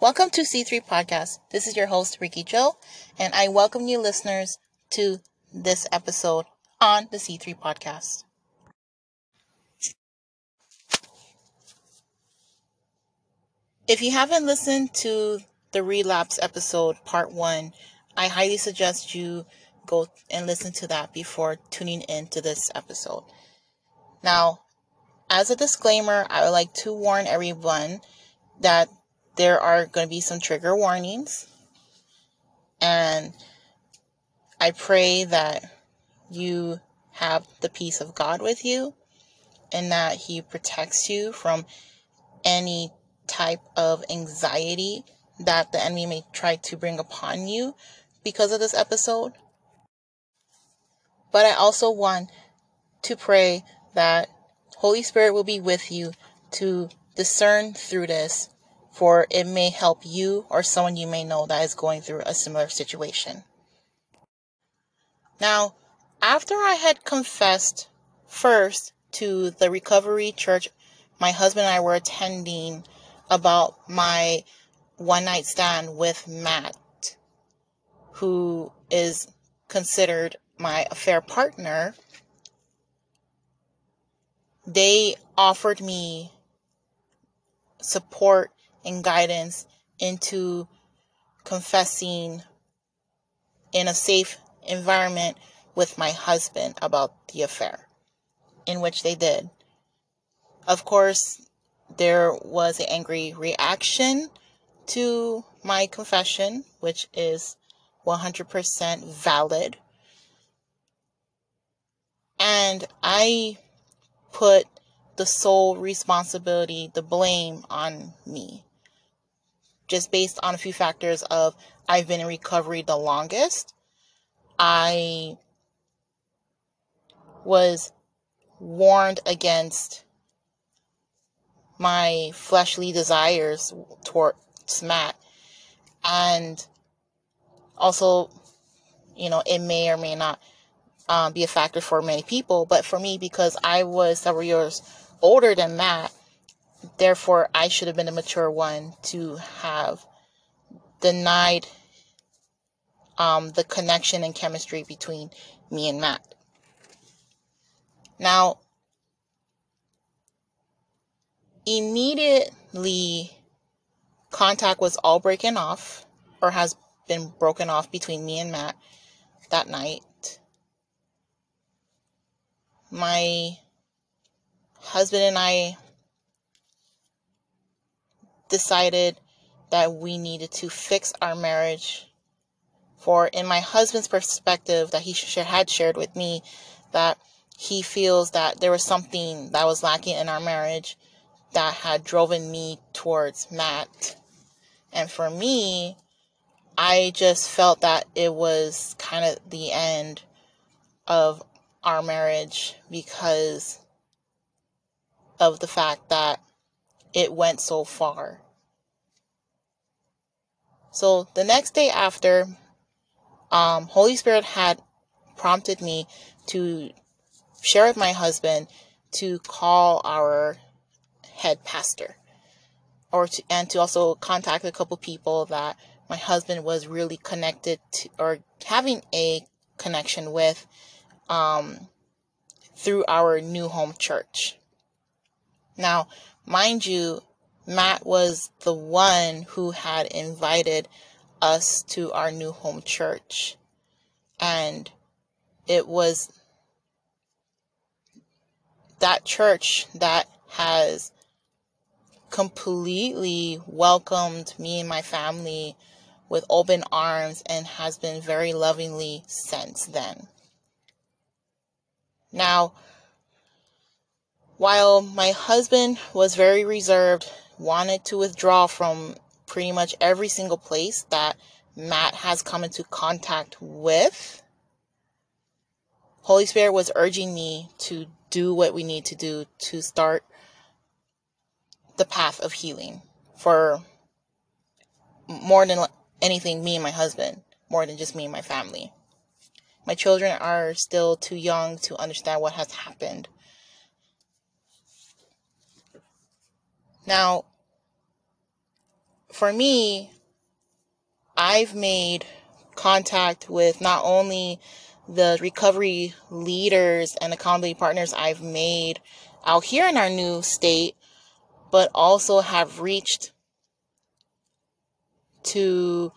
Welcome to C3 Podcast. This is your host, Ricky Joe, and I welcome you listeners to this episode on the C3 Podcast. If you haven't listened to the relapse episode, part 1, I highly suggest you go and listen to that before tuning in to this episode. Now, as a disclaimer, I would like to warn everyone that there are going to be some trigger warnings, and I pray that you have the peace of God with you and that He protects you from any type of anxiety that the enemy may try to bring upon you because of this episode. But I also want to pray that Holy Spirit will be with you to discern through this, for it may help you or someone you may know that is going through a similar situation. Now, after I had confessed first to the recovery church my husband and I were attending about my one-night stand with Matt, who is considered my affair partner, they offered me support and guidance into confessing in a safe environment with my husband about the affair, in which they did. Of course, there was an angry reaction to my confession, which is 100% valid. And I put the sole responsibility, the blame on me, just based on a few factors of I've been in recovery the longest. I was warned against my fleshly desires towards Matt. And also, it may or may not be a factor for many people, but for me, because I was several years older than Matt, therefore I should have been the mature one to have denied the connection and chemistry between me and Matt. Now, immediately, contact was all broken off, or has been broken off between me and Matt that night. My husband and I decided that we needed to fix our marriage, for in my husband's perspective that he had shared with me, that he feels that there was something that was lacking in our marriage that had driven me towards Matt. And for me, I just felt that it was kind of the end of our marriage because of the fact that it went so far. So the next day after, Holy Spirit had prompted me to share with my husband to call our head pastor, and to also contact a couple people that my husband was really connected to, or having a connection with, through our new home church. Now, mind you, Matt was the one who had invited us to our new home church, and it was that church that has completely welcomed me and my family with open arms and has been very lovingly since then. Now, while my husband was very reserved, wanted to withdraw from pretty much every single place that Matt has come into contact with, Holy Spirit was urging me to do what we need to do to start the path of healing for more than anything, me and my husband, more than just me and my family. My children are still too young to understand what has happened. Now, for me, I've made contact with not only the recovery leaders and accountability partners I've made out here in our new state, but also have reached to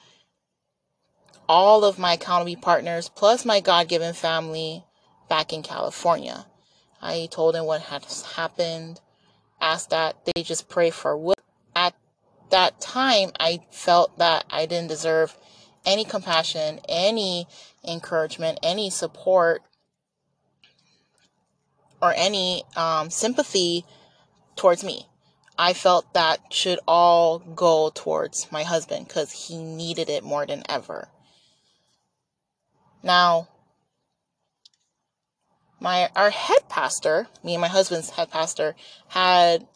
all of my accountability partners, plus my God-given family back in California. I told them what had happened, asked that they just pray for what. At that time, I felt that I didn't deserve any compassion, any encouragement, any support, or any sympathy towards me. I felt that should all go towards my husband because he needed it more than ever. Now, our head pastor, me and my husband's head pastor, had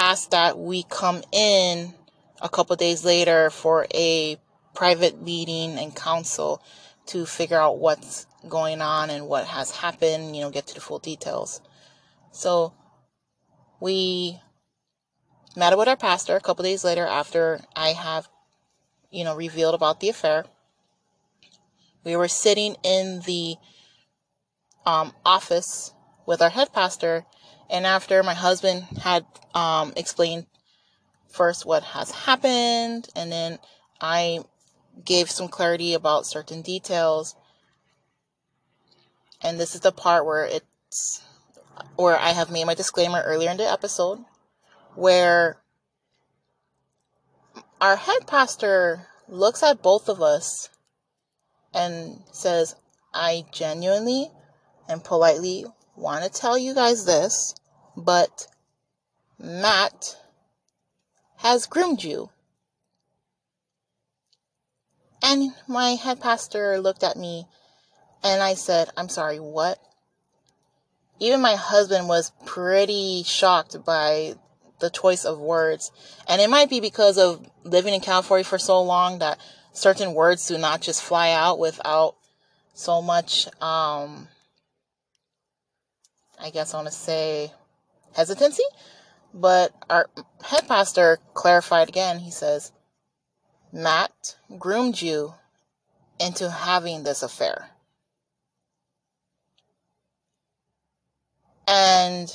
asked that we come in a couple days later for a private meeting and counsel to figure out what's going on and what has happened, you know, get to the full details. So we met up with our pastor a couple days later after I have, you know, revealed about the affair. We were sitting in the office with our head pastor, and after my husband had explained first what has happened, and then I gave some clarity about certain details. And this is the part where I have made my disclaimer earlier in the episode, where our head pastor looks at both of us and says, I genuinely and politely want to tell you guys this, but Matt has groomed you. And my head pastor looked at me and I said, I'm sorry, what? Even my husband was pretty shocked by the choice of words. And it might be because of living in California for so long that certain words do not just fly out without so much, I guess I want to say hesitancy. But our head pastor clarified again. He says, Matt groomed you into having this affair. And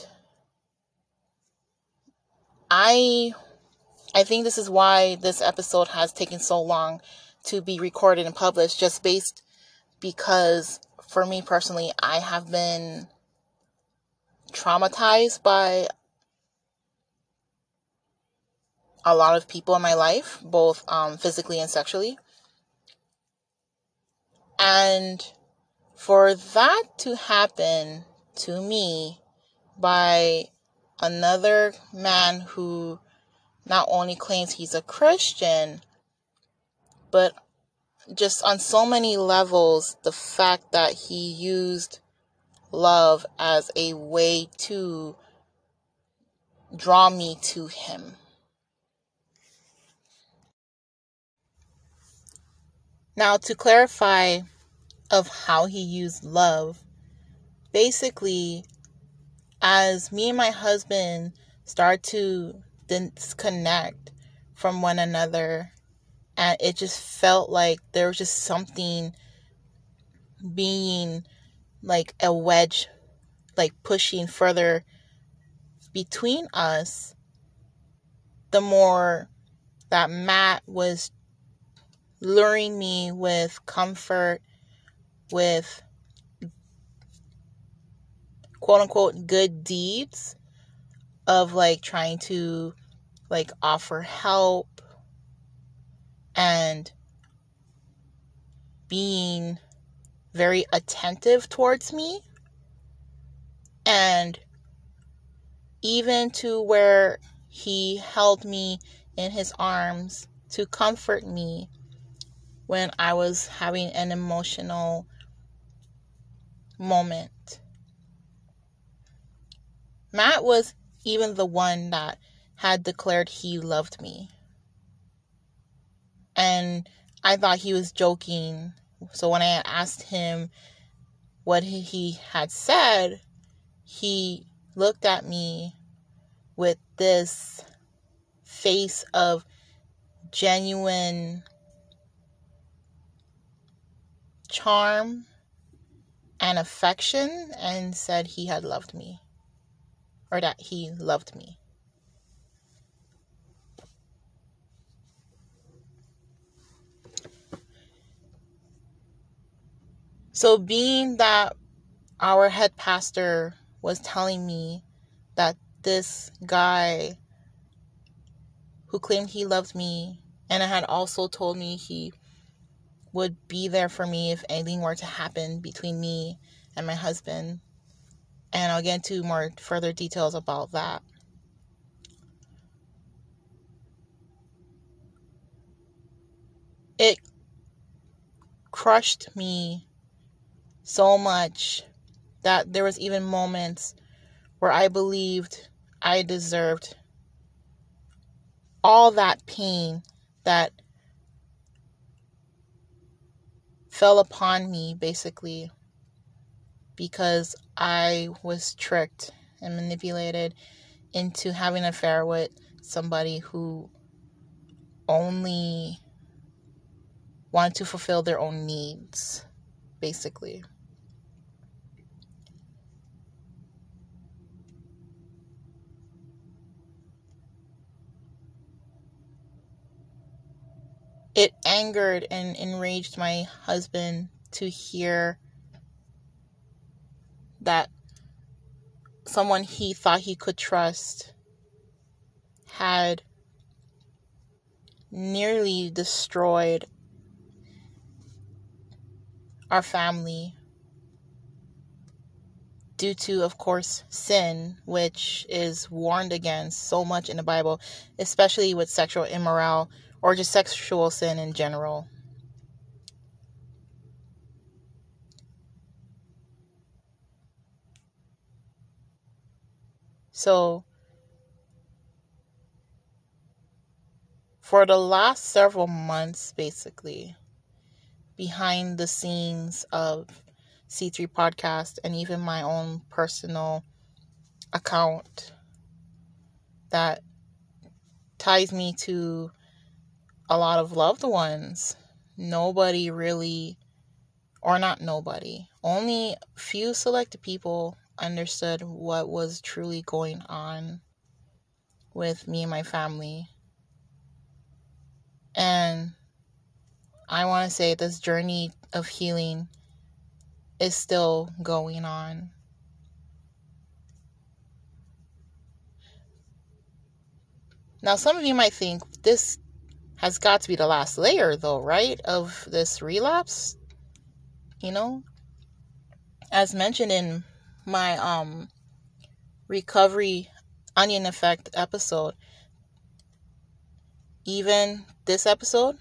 I think this is why this episode has taken so long to be recorded and published, just based because for me personally, I have been traumatized by a lot of people in my life, both physically and sexually. And for that to happen to me by another man who not only claims he's a Christian, but just on so many levels, the fact that he used love as a way to draw me to him. Now, to clarify of how he used love, basically, as me and my husband start to disconnect from one another, and it just felt like there was just something being like a wedge, like pushing further between us, the more that Matt was luring me with comfort, with quote-unquote good deeds of like trying to like offer help and being very attentive towards me, and even to where he held me in his arms to comfort me when I was having an emotional moment. Matt was even the one that had declared he loved me. And I thought he was joking. So when I asked him what he had said, he looked at me with this face of genuine charm and affection and said he had loved me, or that he loved me. So being that our head pastor was telling me that this guy who claimed he loved me and had also told me he would be there for me if anything were to happen between me and my husband. And I'll get into more further details about that. It crushed me so much that there was even moments where I believed I deserved all that pain that fell upon me, basically, because I was tricked and manipulated into having an affair with somebody who only wanted to fulfill their own needs, basically. It angered and enraged my husband to hear that someone he thought he could trust had nearly destroyed our family due to, of course, sin, which is warned against so much in the Bible, especially with sexual immorality, or just sexual sin in general. So, for the last several months, basically, behind the scenes of C3 Podcast and even my own personal account that ties me to a lot of loved ones, nobody really, or not nobody, only few select people understood what was truly going on with me and my family. And I want to say this journey of healing is still going on. Now, some of you might think this has got to be the last layer, though, right, of this relapse, you know? As mentioned in my recovery onion effect episode, even this episode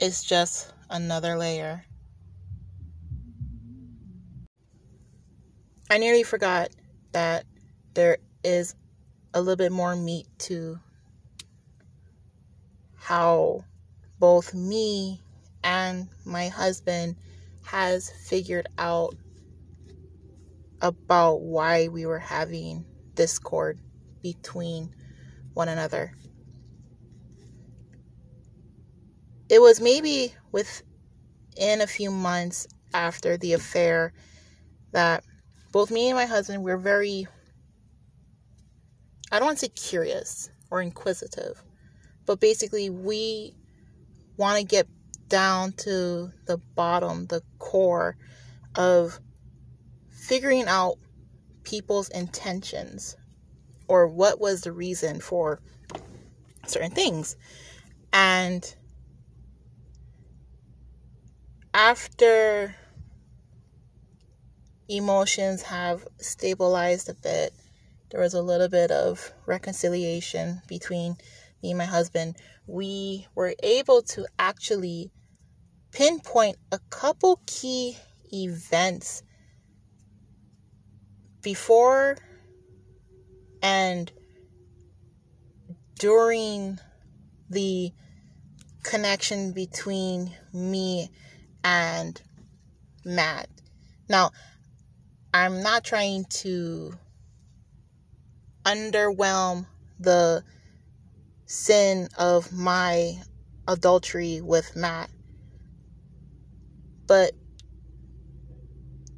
is just another layer. I nearly forgot that there is a little bit more meat to how both me and my husband has figured out about why we were having discord between one another. It was maybe within a few months after the affair that both me and my husband were very, I don't want to say curious or inquisitive, but basically, we want to get down to the bottom, the core of figuring out people's intentions or what was the reason for certain things. And after emotions have stabilized a bit, there was a little bit of reconciliation between me and my husband. We were able to actually pinpoint a couple key events before and during the connection between me and Matt. Now, I'm not trying to underwhelm the sin of my adultery with Matt. But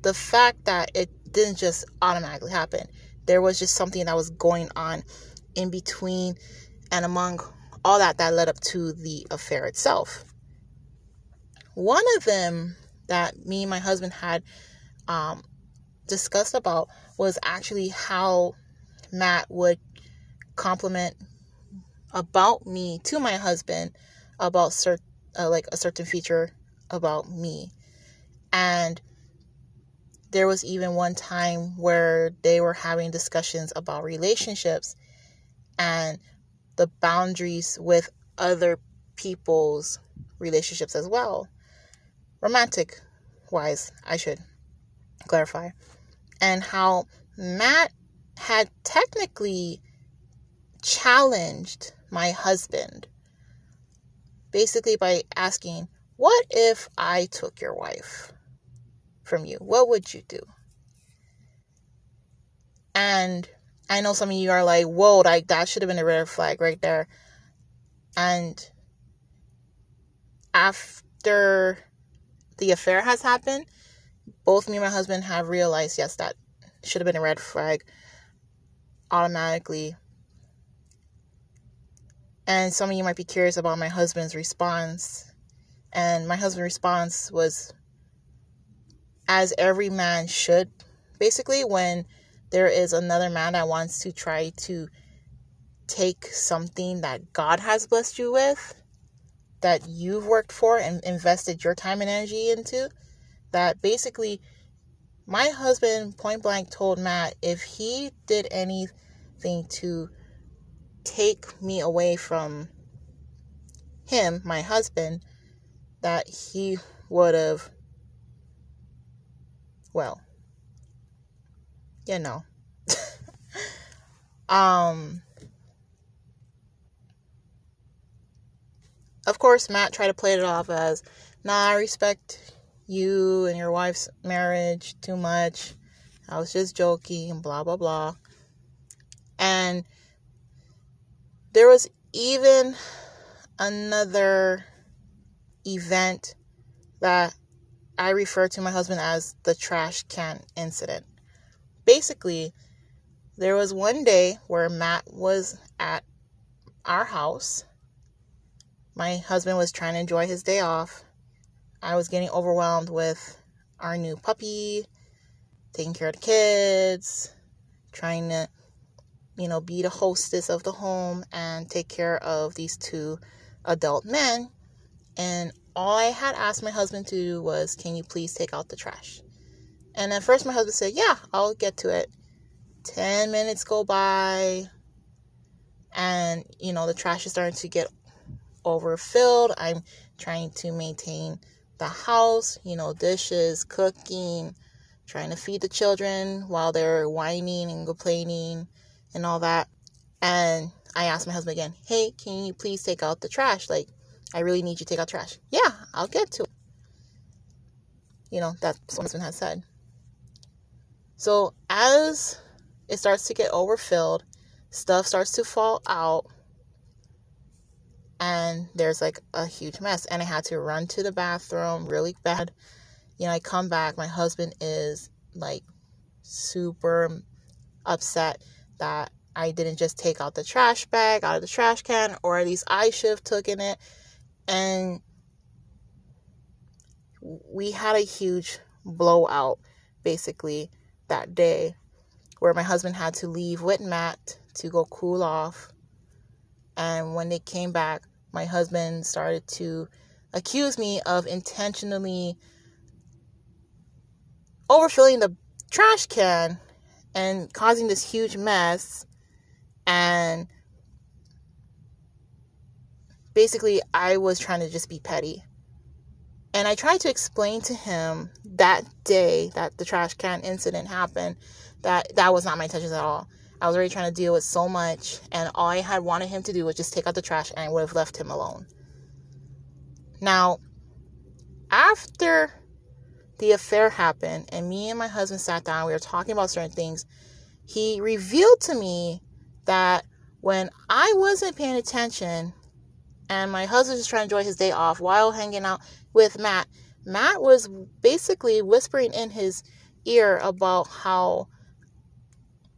the fact that it didn't just automatically happen, there was just something that was going on in between and among all that led up to the affair itself. One of them that me and my husband had discussed about was actually how Matt would compliment about me to my husband about a certain feature about me. And there was even one time where they were having discussions about relationships and the boundaries with other people's relationships as well, romantic wise, I should clarify, and how Matt had technically challenged my husband basically by asking, what if I took your wife from you? What would you do? And I know some of you are like, whoa, that should have been a red flag right there. And after the affair has happened, both me and my husband have realized, yes, that should have been a red flag automatically. And some of you might be curious about my husband's response. And my husband's response was, as every man should, basically, when there is another man that wants to try to take something that God has blessed you with, that you've worked for and invested your time and energy into, that basically my husband point blank told Matt, if he did anything to take me away from him, my husband, that he would have, well, you know, of course, Matt tried to play it off as, nah, I respect you and your wife's marriage too much. I was just joking, blah, blah, blah. And there was even another event that I refer to my husband as the trash can incident. Basically, there was one day where Matt was at our house. My husband was trying to enjoy his day off. I was getting overwhelmed with our new puppy, taking care of the kids, trying to, be the hostess of the home and take care of these two adult men. And all I had asked my husband to do was, can you please take out the trash? And at first my husband said, yeah, I'll get to it. 10 minutes go by and, the trash is starting to get overfilled. I'm trying to maintain the house, dishes, cooking, trying to feed the children while they're whining and complaining and all that. And I asked my husband again, hey, can you please take out the trash? Like, I really need you to take out trash. Yeah, I'll get to it. That's what my husband has said. So as it starts to get overfilled, stuff starts to fall out. And there's like a huge mess. And I had to run to the bathroom really bad. I come back. My husband is like super upset that I didn't just take out the trash bag out of the trash can. Or at least I should have taken it. And we had a huge blowout basically that day where my husband had to leave with Matt to go cool off. And when they came back, my husband started to accuse me of intentionally overfilling the trash can and causing this huge mess. And basically, I was trying to just be petty. And I tried to explain to him that day that the trash can incident happened, that was not my intentions at all. I was already trying to deal with so much, and all I had wanted him to do was just take out the trash, and I would have left him alone. Now, after the affair happened, and me and my husband sat down, we were talking about certain things, he revealed to me that when I wasn't paying attention and my husband was trying to enjoy his day off while hanging out with Matt, Matt was basically whispering in his ear about how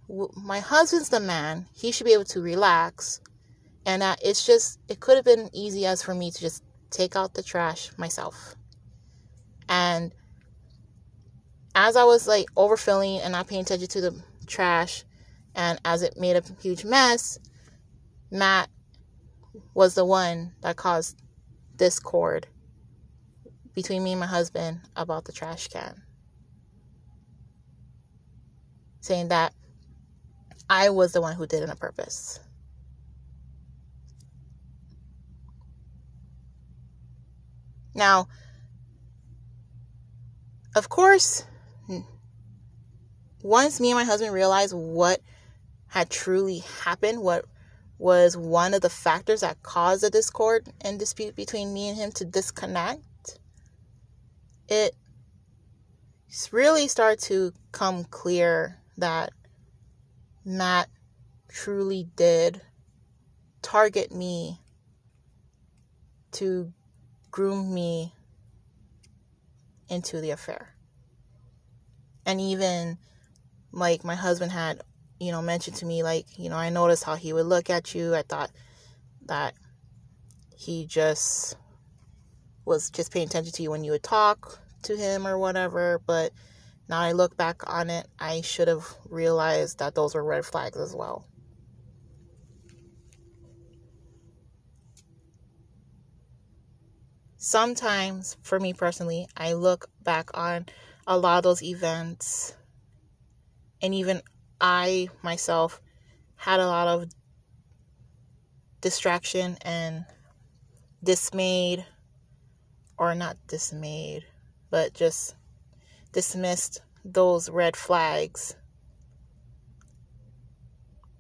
my husband's the man, he should be able to relax, and that it's just, it could have been easy as for me to just take out the trash myself. And as I was like overfilling and not paying attention to the trash, and as it made a huge mess, Matt was the one that caused discord between me and my husband about the trash can, saying that I was the one who did it on purpose. Now, of course, once me and my husband realized what had truly happened, what was one of the factors that caused the discord and dispute between me and him to disconnect, it really started to come clear that Matt truly did target me to groom me into the affair. And even like my husband had, you know, mentioned to me, like, you know, I noticed how he would look at you. I thought that he just was just paying attention to you when you would talk to him or whatever. But now I look back on it, I should have realized that those were red flags as well. Sometimes, for me personally, I look back on a lot of those events, and even I myself had a lot of distraction and dismayed, or not dismayed, but just dismissed those red flags,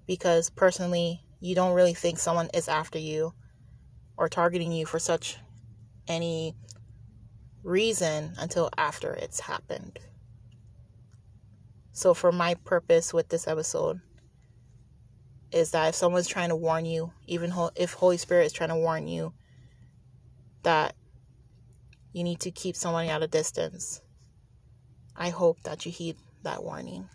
because personally, you don't really think someone is after you or targeting you for such any reason until after it's happened. So for my purpose with this episode is that if someone's trying to warn you, even if Holy Spirit is trying to warn you that you need to keep someone at a distance, I hope that you heed that warning.